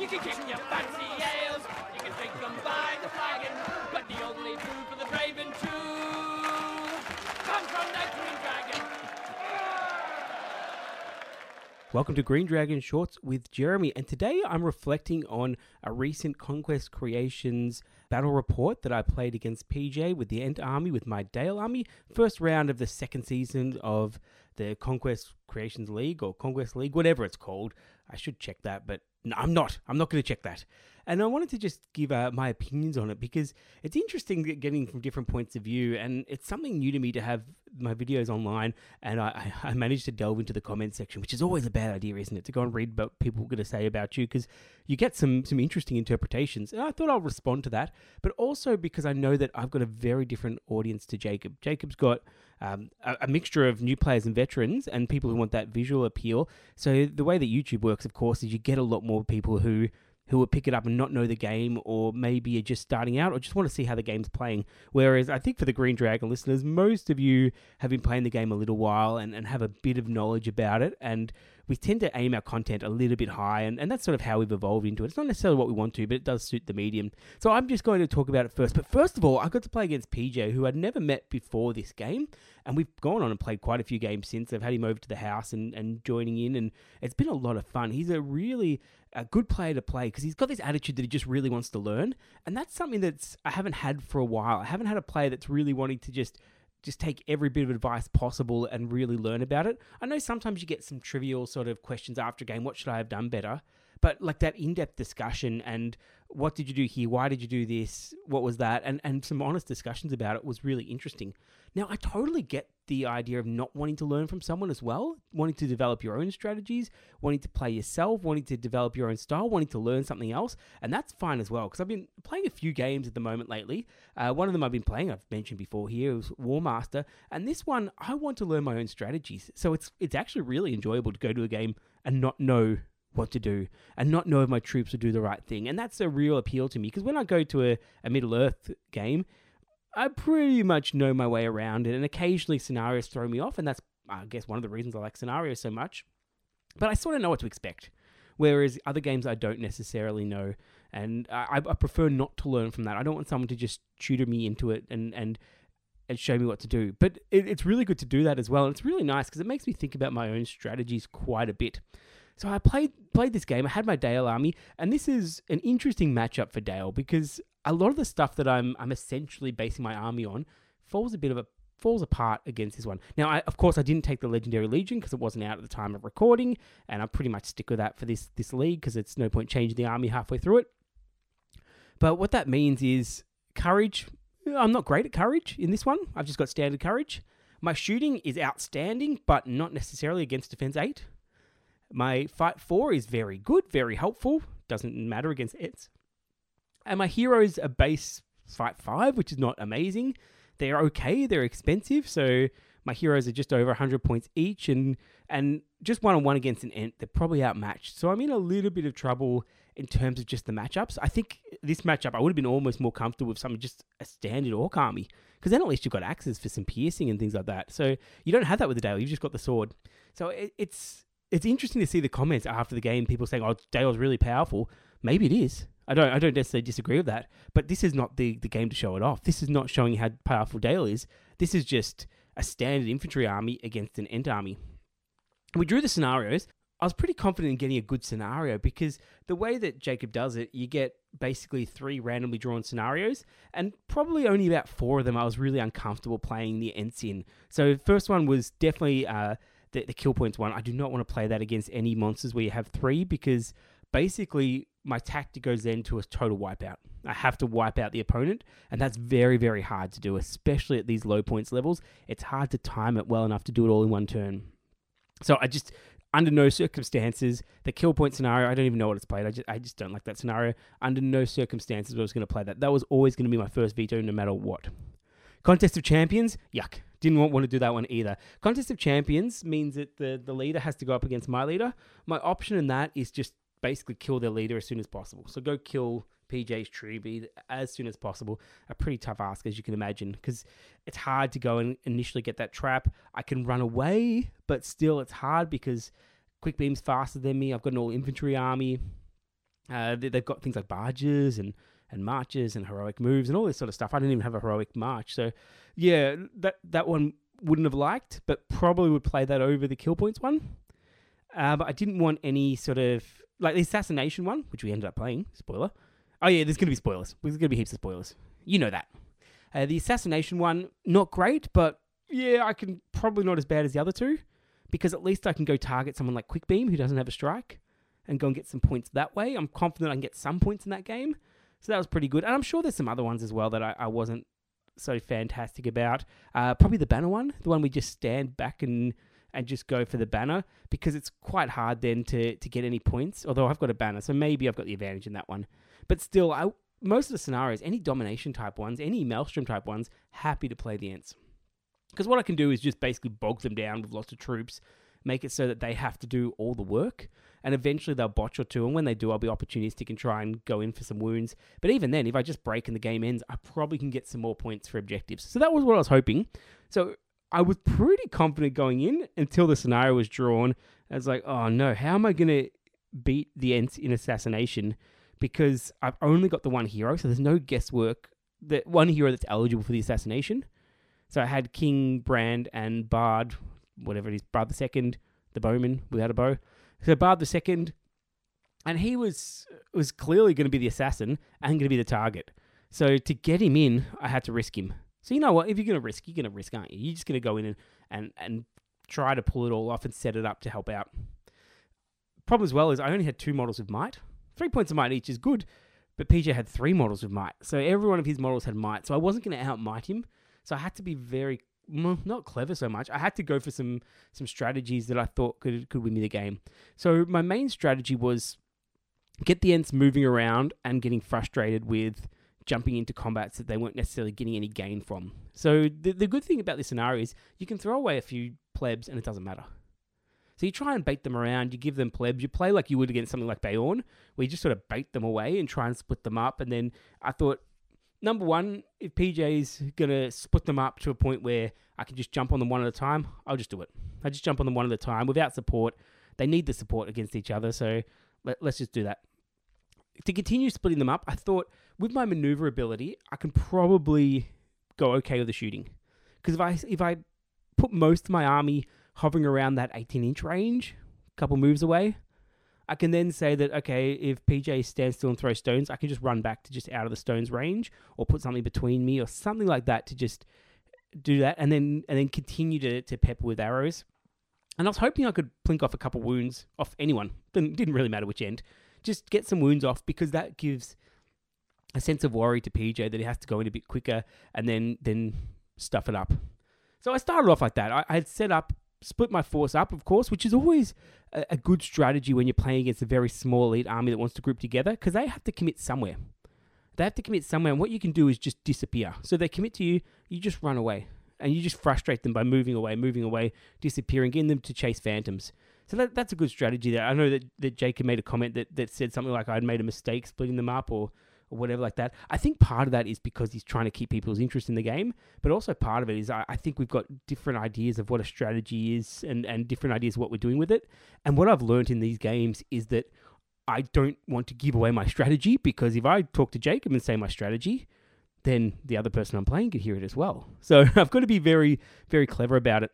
You can kick your fancy ales, you can drink them by the flagon, but the only food for the brave and true comes from the Green Dragon. Welcome to Green Dragon Shorts with Jeremy, and today I'm reflecting on a recent Conquest Creations battle report that I played against PJ with the Ent Army, with my Dale Army, first round of the second season of the Conquest Creations League, or Conquest League, whatever it's called. I should check that, but no, I'm not going to check that. And I wanted to just give my opinions on it, because it's interesting getting from different points of view, and it's something new to me to have my videos online, and I managed to delve into the comment section, which is always a bad idea, isn't it, to go and read what people are going to say about you, because you get some interesting interpretations. And I thought I'll respond to that, but also because I know that I've got a very different audience to Jacob. Jacob's got a mixture of new players and veterans and people who want that visual appeal. So the way that YouTube works, of course, is you get a lot more people who will pick it up and not know the game, or maybe are just starting out, or just want to see how the game's playing. Whereas I think for the Green Dragon listeners, most of you have been playing the game a little while and have a bit of knowledge about it, and we tend to aim our content a little bit high, and that's sort of how we've evolved into it. It's not necessarily what we want to, but it does suit the medium. So I'm just going to talk about it first. But first of all, I got to play against PJ, who I'd never met before this game, and we've gone on and played quite a few games since. I've had him over to the house and joining in, and it's been a lot of fun. He's a really good player to play, because he's got this attitude that he just really wants to learn, and that's something that's I haven't had for a while. I haven't had a player that's really wanting to just take every bit of advice possible and really learn about it. I know sometimes you get some trivial sort of questions after a game, what should I have done better? But like that in-depth discussion and what did you do here? Why did you do this? What was that? And some honest discussions about it was really interesting. Now, I totally get the idea of not wanting to learn from someone as well, wanting to develop your own strategies, wanting to play yourself, wanting to develop your own style, wanting to learn something else. And that's fine as well, because I've been playing a few games at the moment lately. One of them I've been playing, I've mentioned before here, was War Master. And this one, I want to learn my own strategies. So it's actually really enjoyable to go to a game and not know what to do and not know if my troops will do the right thing. And that's a real appeal to me, because when I go to a Middle-Earth game, I pretty much know my way around it, and occasionally scenarios throw me off, and that's, I guess, one of the reasons I like scenarios so much. But I sort of know what to expect, whereas other games I don't necessarily know, and I prefer not to learn from that. I don't want someone to just tutor me into it and show me what to do. But it's really good to do that as well, and it's really nice because it makes me think about my own strategies quite a bit. So I played this game, I had my Dale Army, and this is an interesting matchup for Dale, because a lot of the stuff that I'm essentially basing my army on falls apart against this one. Now, I didn't take the Legendary Legion because it wasn't out at the time of recording, and I pretty much stick with that for this league, because it's no point changing the army halfway through it. But what that means is courage. I'm not great at courage in this one. I've just got standard courage. My shooting is outstanding, but not necessarily against defense 8. My Fight 4 is very good, very helpful. Doesn't matter against Ents. And my heroes are base Fight 5, which is not amazing. They're okay. They're expensive. So my heroes are just over 100 points each. And just one-on-one against an Ent, they're probably outmatched. So I'm in a little bit of trouble in terms of just the matchups. I think this matchup, I would have been almost more comfortable with something just a standard Orc army, because then at least you've got axes for some piercing and things like that. So you don't have that with the Dale. You've just got the sword. So it's interesting to see the comments after the game, people saying, oh, Dale's really powerful. Maybe it is. I don't necessarily disagree with that, but this is not the game to show it off. This is not showing how powerful Dale is. This is just a standard infantry army against an Ent army. We drew the scenarios. I was pretty confident in getting a good scenario, because the way that Jacob does it, you get basically 3 randomly drawn scenarios, and probably only about 4 of them I was really uncomfortable playing the Ents in. So the first one was definitely the kill points one. I do not want to play that against any monsters where you have 3, because basically my tactic goes then to a total wipeout. I have to wipe out the opponent, and that's very, very hard to do, especially at these low points levels. It's hard to time it well enough to do it all in one turn. So I just, under no circumstances, the kill point scenario, I don't even know what it's played. I just don't like that scenario. Under no circumstances I was going to play that. That was always going to be my first veto no matter what. Contest of Champions, yuck. Didn't want to do that one either. Contest of Champions means that the leader has to go up against my leader. My option in that is just basically kill their leader as soon as possible. So go kill PJ's Treebeard as soon as possible. A pretty tough ask, as you can imagine, because it's hard to go and initially get that trap. I can run away, but still it's hard because Quick Beam's faster than me. I've got an all-infantry army. They've got things like barges and marches and heroic moves and all this sort of stuff. I didn't even have a heroic march. So, yeah, that one wouldn't have liked, but probably would play that over the kill points one. But I didn't want any sort of... Like the assassination one, which we ended up playing. Spoiler. Oh, yeah, there's going to be spoilers. There's going to be heaps of spoilers. You know that. The assassination one, not great, but yeah, I can probably not as bad as the other two, because at least I can go target someone like Quick Beam who doesn't have a strike and go and get some points that way. I'm confident I can get some points in that game. So that was pretty good. And I'm sure there's some other ones as well that I wasn't so fantastic about. Probably the banner one, the one we just stand back and just go for the banner, because it's quite hard then to get any points, although I've got a banner, so maybe I've got the advantage in that one. But still, most of the scenarios, any domination type ones, any Maelstrom type ones, happy to play the Ents. Because what I can do is just basically bog them down with lots of troops, make it so that they have to do all the work, and eventually they'll botch or two, and when they do, I'll be opportunistic and try and go in for some wounds. But even then, if I just break and the game ends, I probably can get some more points for objectives. So that was what I was hoping. So I was pretty confident going in until the scenario was drawn. I was like, oh no, how am I going to beat the Ents in assassination? Because I've only got the one hero, so there's no guesswork. The one hero that's eligible for the assassination. So I had King Brand and Bard, whatever it is, Bard the Second, the bowman without a bow. So Bard the Second, and he was clearly going to be the assassin and going to be the target. So to get him in, I had to risk him. So you know what? If you're going to risk, you're going to risk, aren't you? You're just going to go in and try to pull it all off and set it up to help out. Problem as well is I only had 2 models of might. 3 points of might each is good, but PJ had 3 models of might. So every one of his models had might. So I wasn't going to outmight him. So I had to be very, not clever so much. I had to go for some strategies that I thought could win me the game. So my main strategy was get the Ents moving around and getting frustrated with jumping into combats that they weren't necessarily getting any gain from. So the good thing about this scenario is you can throw away a few plebs and it doesn't matter. So you try and bait them around, you give them plebs, you play like you would against something like Bayorn, where you just sort of bait them away and try and split them up. And then I thought, number one, if PJ's going to split them up to a point where I can just jump on them one at a time, I'll just do it. I just jump on them one at a time without support. They need the support against each other, so let's just do that. To continue splitting them up, I thought with my maneuverability, I can probably go okay with the shooting. Because if I put most of my army hovering around that 18-inch range, a couple moves away, I can then say that, okay, if PJ stands still and throws stones, I can just run back to just out of the stones range or put something between me or something like that to just do that and then continue to pepper with arrows. And I was hoping I could plink off a couple wounds off anyone. Didn't really matter which end. Just get some wounds off, because that gives a sense of worry to PJ that he has to go in a bit quicker and then stuff it up. So I started off like that. I had set up, split my force up, of course, which is always a good strategy when you're playing against a very small elite army that wants to group together, because they have to commit somewhere. They have to commit somewhere, and what you can do is just disappear. So they commit to you, you just run away, and you just frustrate them by moving away, disappearing, getting them to chase phantoms. So that's a good strategy there. I know that Jacob made a comment that said something like I'd made a mistake splitting them up or whatever like that. I think part of that is because he's trying to keep people's interest in the game, but also part of it is I think we've got different ideas of what a strategy is and different ideas of what we're doing with it. And what I've learned in these games is that I don't want to give away my strategy, because if I talk to Jacob and say my strategy, then the other person I'm playing could hear it as well. So I've got to be very, very clever about it.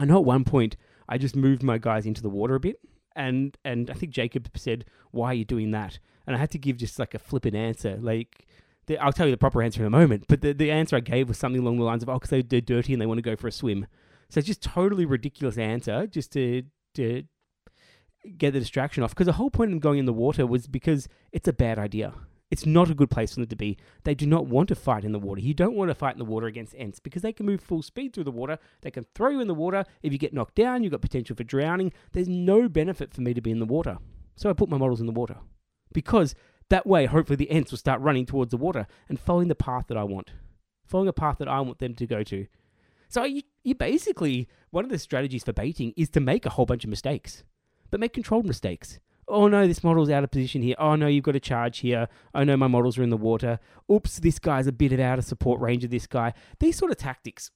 I know at one point I just moved my guys into the water a bit, and I think Jacob said, "Why are you doing that?" And I had to give just like a flippant answer. Like, I'll tell you the proper answer in a moment, but the answer I gave was something along the lines of, "Oh, because they're dirty and they want to go for a swim." So just totally ridiculous answer, just to get the distraction off. Because the whole point of going in the water was because it's a bad idea. It's not a good place for them to be. They do not want to fight in the water. You don't want to fight in the water against Ents, because they can move full speed through the water. They can throw you in the water. If you get knocked down, you've got potential for drowning. There's no benefit for me to be in the water. So I put my models in the water, because that way, hopefully the Ents will start running towards the water and following the path that I want, following a path that I want them to go to. So you basically, one of the strategies for baiting is to make a whole bunch of mistakes, but make controlled mistakes. Oh no, this model's out of position here. Oh no, you've got a charge here. Oh no, my models are in the water. Oops, this guy's a bit out of support range of this guy. These sort of tactics.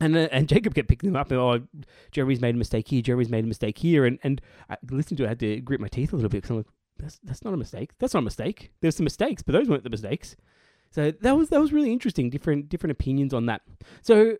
And Jacob kept picking them up. And, oh, Jeremy's made a mistake here. Jeremy's made a mistake here. And I listened to it. I had to grit my teeth a little bit, because I'm like, that's not a mistake. That's not a mistake. There's some mistakes, but those weren't the mistakes. So that was really interesting. Different opinions on that. So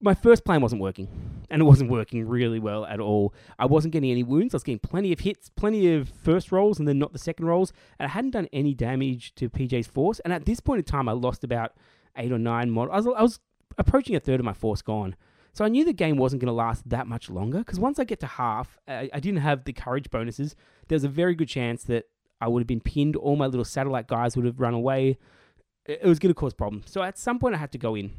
my first plan wasn't working, and it wasn't working really well at all. I wasn't getting any wounds. I was getting plenty of hits, plenty of first rolls, and then not the second rolls. And I hadn't done any damage to PJ's force. And at this point in time, I lost about 8 or 9 mod. I was approaching a third of my force gone. So I knew the game wasn't going to last that much longer, because once I get to half, I didn't have the courage bonuses. There's a very good chance that I would have been pinned. All my little satellite guys would have run away. It was going to cause problems. So at some point I had to go in.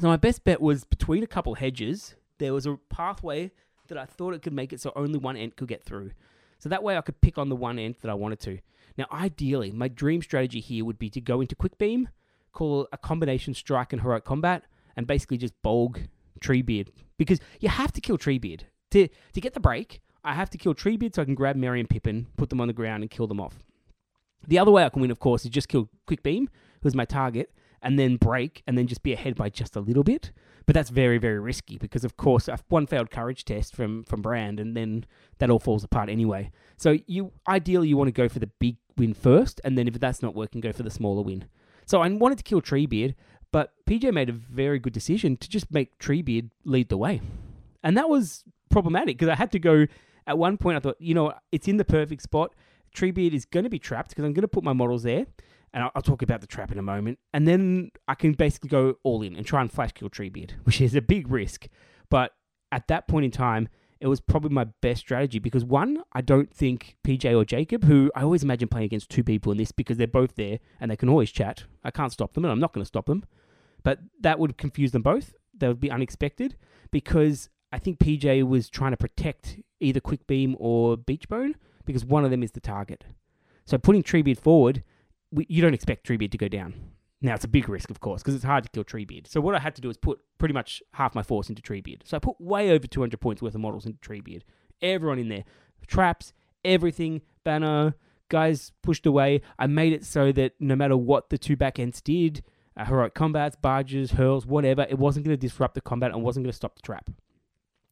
So my best bet was between a couple hedges, there was a pathway that I thought it could make it so only one ant could get through. So that way I could pick on the one ant that I wanted to. Now, ideally, my dream strategy here would be to go into Quick Beam, call a combination strike and heroic combat, and basically just bulk Treebeard. Because you have to kill Treebeard. To get the break, I have to kill Treebeard so I can grab Merry and Pippin, put them on the ground, and kill them off. The other way I can win, of course, is just kill Quick Beam, who's my target, and then break, and then just be ahead by just a little bit. But that's very, very risky because, of course, I've one failed courage test from Brand, and then that all falls apart anyway. So ideally you want to go for the big win first, and then if that's not working, go for the smaller win. So I wanted to kill Treebeard, but PJ made a very good decision to just make Treebeard lead the way. And that was problematic because I had to go. At one point I thought, you know, it's in the perfect spot. Treebeard is going to be trapped because I'm going to put my models there. And I'll talk about the trap in a moment. And then I can basically go all in and try and flash kill Treebeard, which is a big risk. But at that point in time, it was probably my best strategy because, one, I don't think PJ or Jacob, who I always imagine playing against two people in this because they're both there and they can always chat. I can't stop them and I'm not going to stop them. But that would confuse them both. That would be unexpected because I think PJ was trying to protect either Quick Beam or Beechbone because one of them is the target. So putting Treebeard forward... You don't expect Treebeard to go down. Now, it's a big risk, of course, because it's hard to kill Treebeard. So what I had to do is put pretty much half my force into Treebeard. So I put way over 200 points worth of models into Treebeard. Everyone in there. Traps, everything, banner, guys pushed away. I made it so that no matter what the two back ends did, heroic combats, barges, hurls, whatever, it wasn't going to disrupt the combat and wasn't going to stop the trap.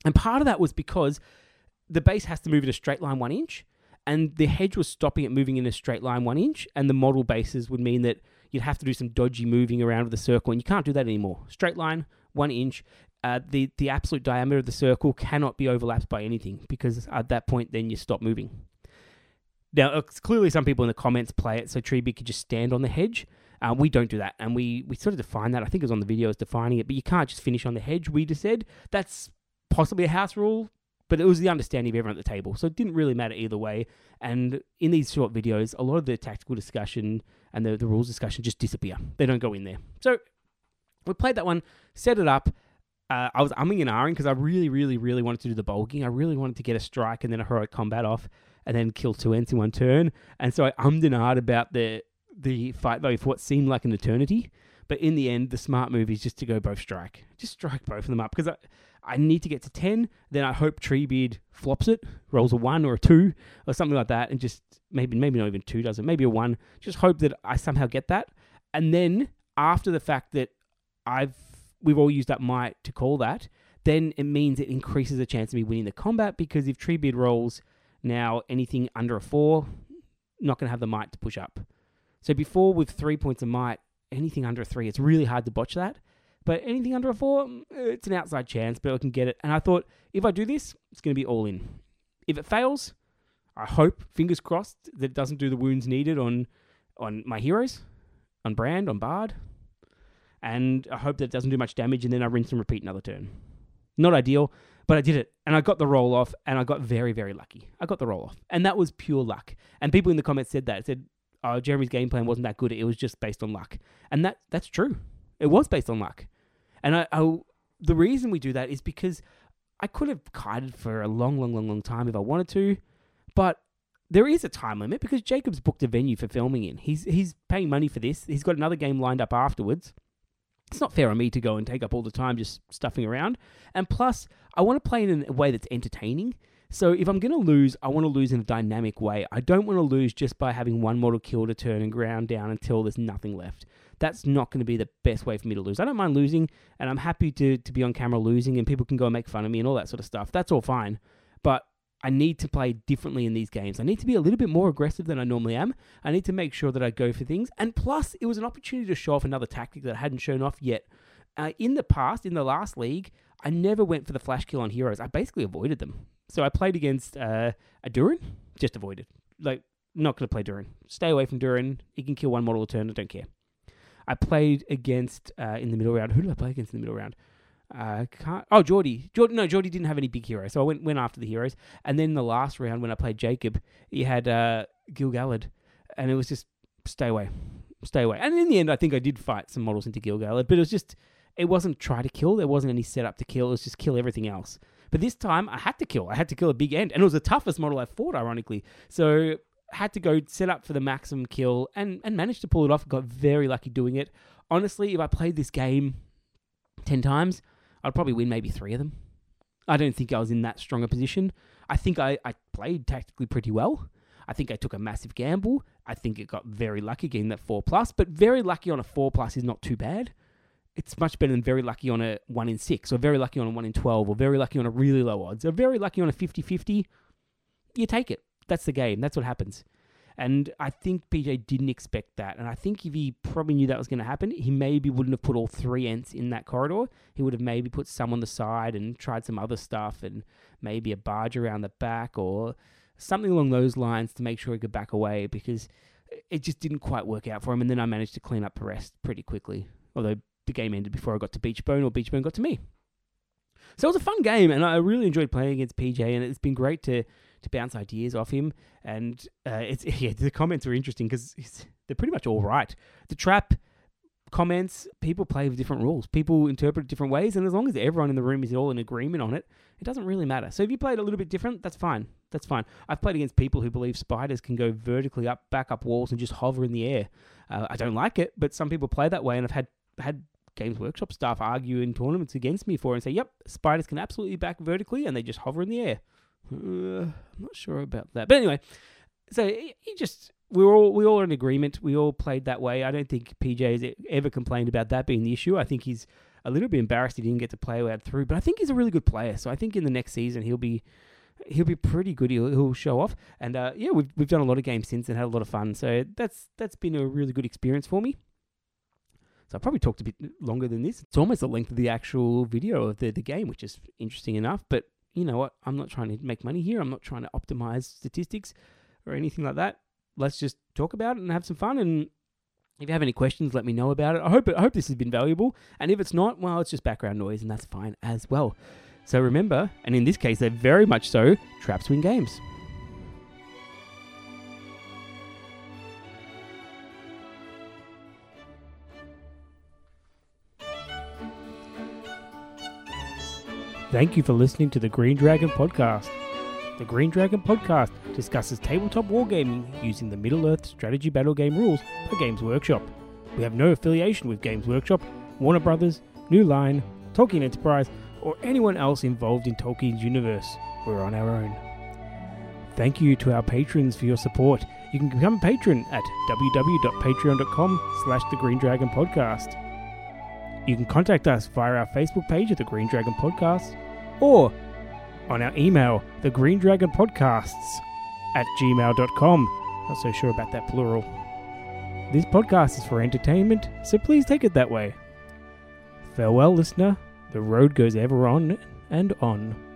And part of that was because the base has to move in a straight line 1 inch, and the hedge was stopping it moving in a straight line 1 inch, and the model bases would mean that you'd have to do some dodgy moving around with the circle, and you can't do that anymore. Straight line, 1 inch. The absolute diameter of the circle cannot be overlapped by anything, because at that point, then you stop moving. Now, clearly some people in the comments play it, so Treebeard could just stand on the hedge. We don't do that, and we sort of define that. I think it was on the video as defining it, but you can't just finish on the hedge, we just said. That's possibly a house rule, but it was the understanding of everyone at the table. So it didn't really matter either way. And in these short videos, a lot of the tactical discussion and the rules discussion just disappear. They don't go in there. So we played that one, set it up. I was umming and ahhing because I really, really, really wanted to do the bulking. I really wanted to get a strike and then a heroic combat off and then kill two ents in one turn. And so I ummed and ahhed about the fight value for what seemed like an eternity. But in the end, the smart move is just to go both strike. Just strike both of them up because I need to get to 10. Then I hope Treebeard flops it, rolls a 1 or a 2 or something like that, and just maybe not even 2 does it, maybe a 1. Just hope that I somehow get that. And then after the fact that we've all used up might to call that, then it means it increases the chance of me winning the combat because if Treebeard rolls now anything under a 4, not going to have the might to push up. So before with 3 points of might, anything under a 3, it's really hard to botch that. But anything under a 4, it's an outside chance, but I can get it. And I thought, if I do this, it's going to be all in. If it fails, I hope, fingers crossed, that it doesn't do the wounds needed on my heroes, on Brand, on Bard. And I hope that it doesn't do much damage, and then I rinse and repeat another turn. Not ideal, but I did it. And I got the roll off, and I got very, very lucky. I got the roll off. And that was pure luck. And people in the comments said that. It said, oh, Jeremy's game plan wasn't that good. It was just based on luck. And that's true. It was based on luck. And the reason we do that is because I could have kited for a long, long, long, long time if I wanted to, but there is a time limit because Jacob's booked a venue for filming in. He's paying money for this. He's got another game lined up afterwards. It's not fair on me to go and take up all the time just stuffing around. And plus, I want to play in a way that's entertaining. So if I'm going to lose, I want to lose in a dynamic way. I don't want to lose just by having one model killed a turn and ground down until there's nothing left. That's not going to be the best way for me to lose. I don't mind losing, and I'm happy to be on camera losing, and people can go and make fun of me and all that sort of stuff. That's all fine. But I need to play differently in these games. I need to be a little bit more aggressive than I normally am. I need to make sure that I go for things. And plus, it was an opportunity to show off another tactic that I hadn't shown off yet. In the past, in the last league, I never went for the flash kill on heroes. I basically avoided them. So I played against a Durin, just avoided. Like, not going to play Durin. Stay away from Durin. He can kill one model a turn. I don't care. I played against, in the middle round, who did I play against in the middle round? Geordie. Geordie didn't have any big heroes, so I went after the heroes. And then the last round when I played Jacob, he had Gilgalad, and it was just stay away. And in the end, I think I did fight some models into Gilgalad, but it was just, it wasn't try to kill. There wasn't any setup to kill. It was just kill everything else. But this time, I had to kill. I had to kill a big Ent, and it was the toughest model I fought, ironically. So had to go set up for the maximum kill and managed to pull it off. Got very lucky doing it. Honestly, if I played this game 10 times, I'd probably win maybe 3 of them. I don't think I was in that strong a position. I think I played tactically pretty well. I think I took a massive gamble. I think it got very lucky getting that 4+, but very lucky on a 4+ is not too bad. It's much better than very lucky on a 1 in 6, or very lucky on a 1 in 12, or very lucky on a really low odds, or very lucky on a 50-50. You take it. That's the game. That's what happens. And I think PJ didn't expect that. And I think if he probably knew that was going to happen, he maybe wouldn't have put all 3 Ents in that corridor. He would have maybe put some on the side and tried some other stuff and maybe a barge around the back or something along those lines to make sure he could back away, because it just didn't quite work out for him. And then I managed to clean up the rest pretty quickly, although the game ended before I got to Beechbone or Beechbone got to me. So it was a fun game, and I really enjoyed playing against PJ, and it's been great to bounce ideas off him. And the comments are interesting because they're pretty much all right. The trap comments, people play with different rules. People interpret it different ways, and as long as everyone in the room is all in agreement on it, it doesn't really matter. So if you played a little bit different, that's fine. That's fine. I've played against people who believe spiders can go vertically up, back up walls, and just hover in the air. I don't like it, but some people play that way, and I've had Games Workshop staff argue in tournaments against me for it and say, yep, spiders can absolutely back vertically, and they just hover in the air. I'm not sure about that. But anyway, so we all are in agreement. We all played that way. I don't think PJ has ever complained about that being the issue. I think he's a little bit embarrassed he didn't get to play out through, but I think he's a really good player. So I think in the next season he'll be pretty good. He'll show off. And we've done a lot of games since and had a lot of fun. So that's been a really good experience for me. So I probably talked a bit longer than this. It's almost the length of the actual video of the game, which is interesting enough, but you know what? I'm not trying to make money here. I'm not trying to optimize statistics or anything like that. Let's just talk about it and have some fun. And if you have any questions, let me know about it. I hope this has been valuable. And if it's not, well, it's just background noise, and that's fine as well. So remember, and in this case, they're very much so, traps win games. Thank you for listening to the Green Dragon Podcast. The Green Dragon Podcast discusses tabletop wargaming using the Middle-Earth strategy battle game rules by Games Workshop. We have no affiliation with Games Workshop, Warner Brothers, New Line, Tolkien Enterprise, or anyone else involved in Tolkien's universe. We're on our own. Thank you to our patrons for your support. You can become a patron at www.patreon.com/thegreendragonpodcast. You can contact us via our Facebook page at The Green Dragon Podcast or on our email, thegreendragonpodcasts@gmail.com. Not so sure about that plural. This podcast is for entertainment, so please take it that way. Farewell, listener. The road goes ever on and on.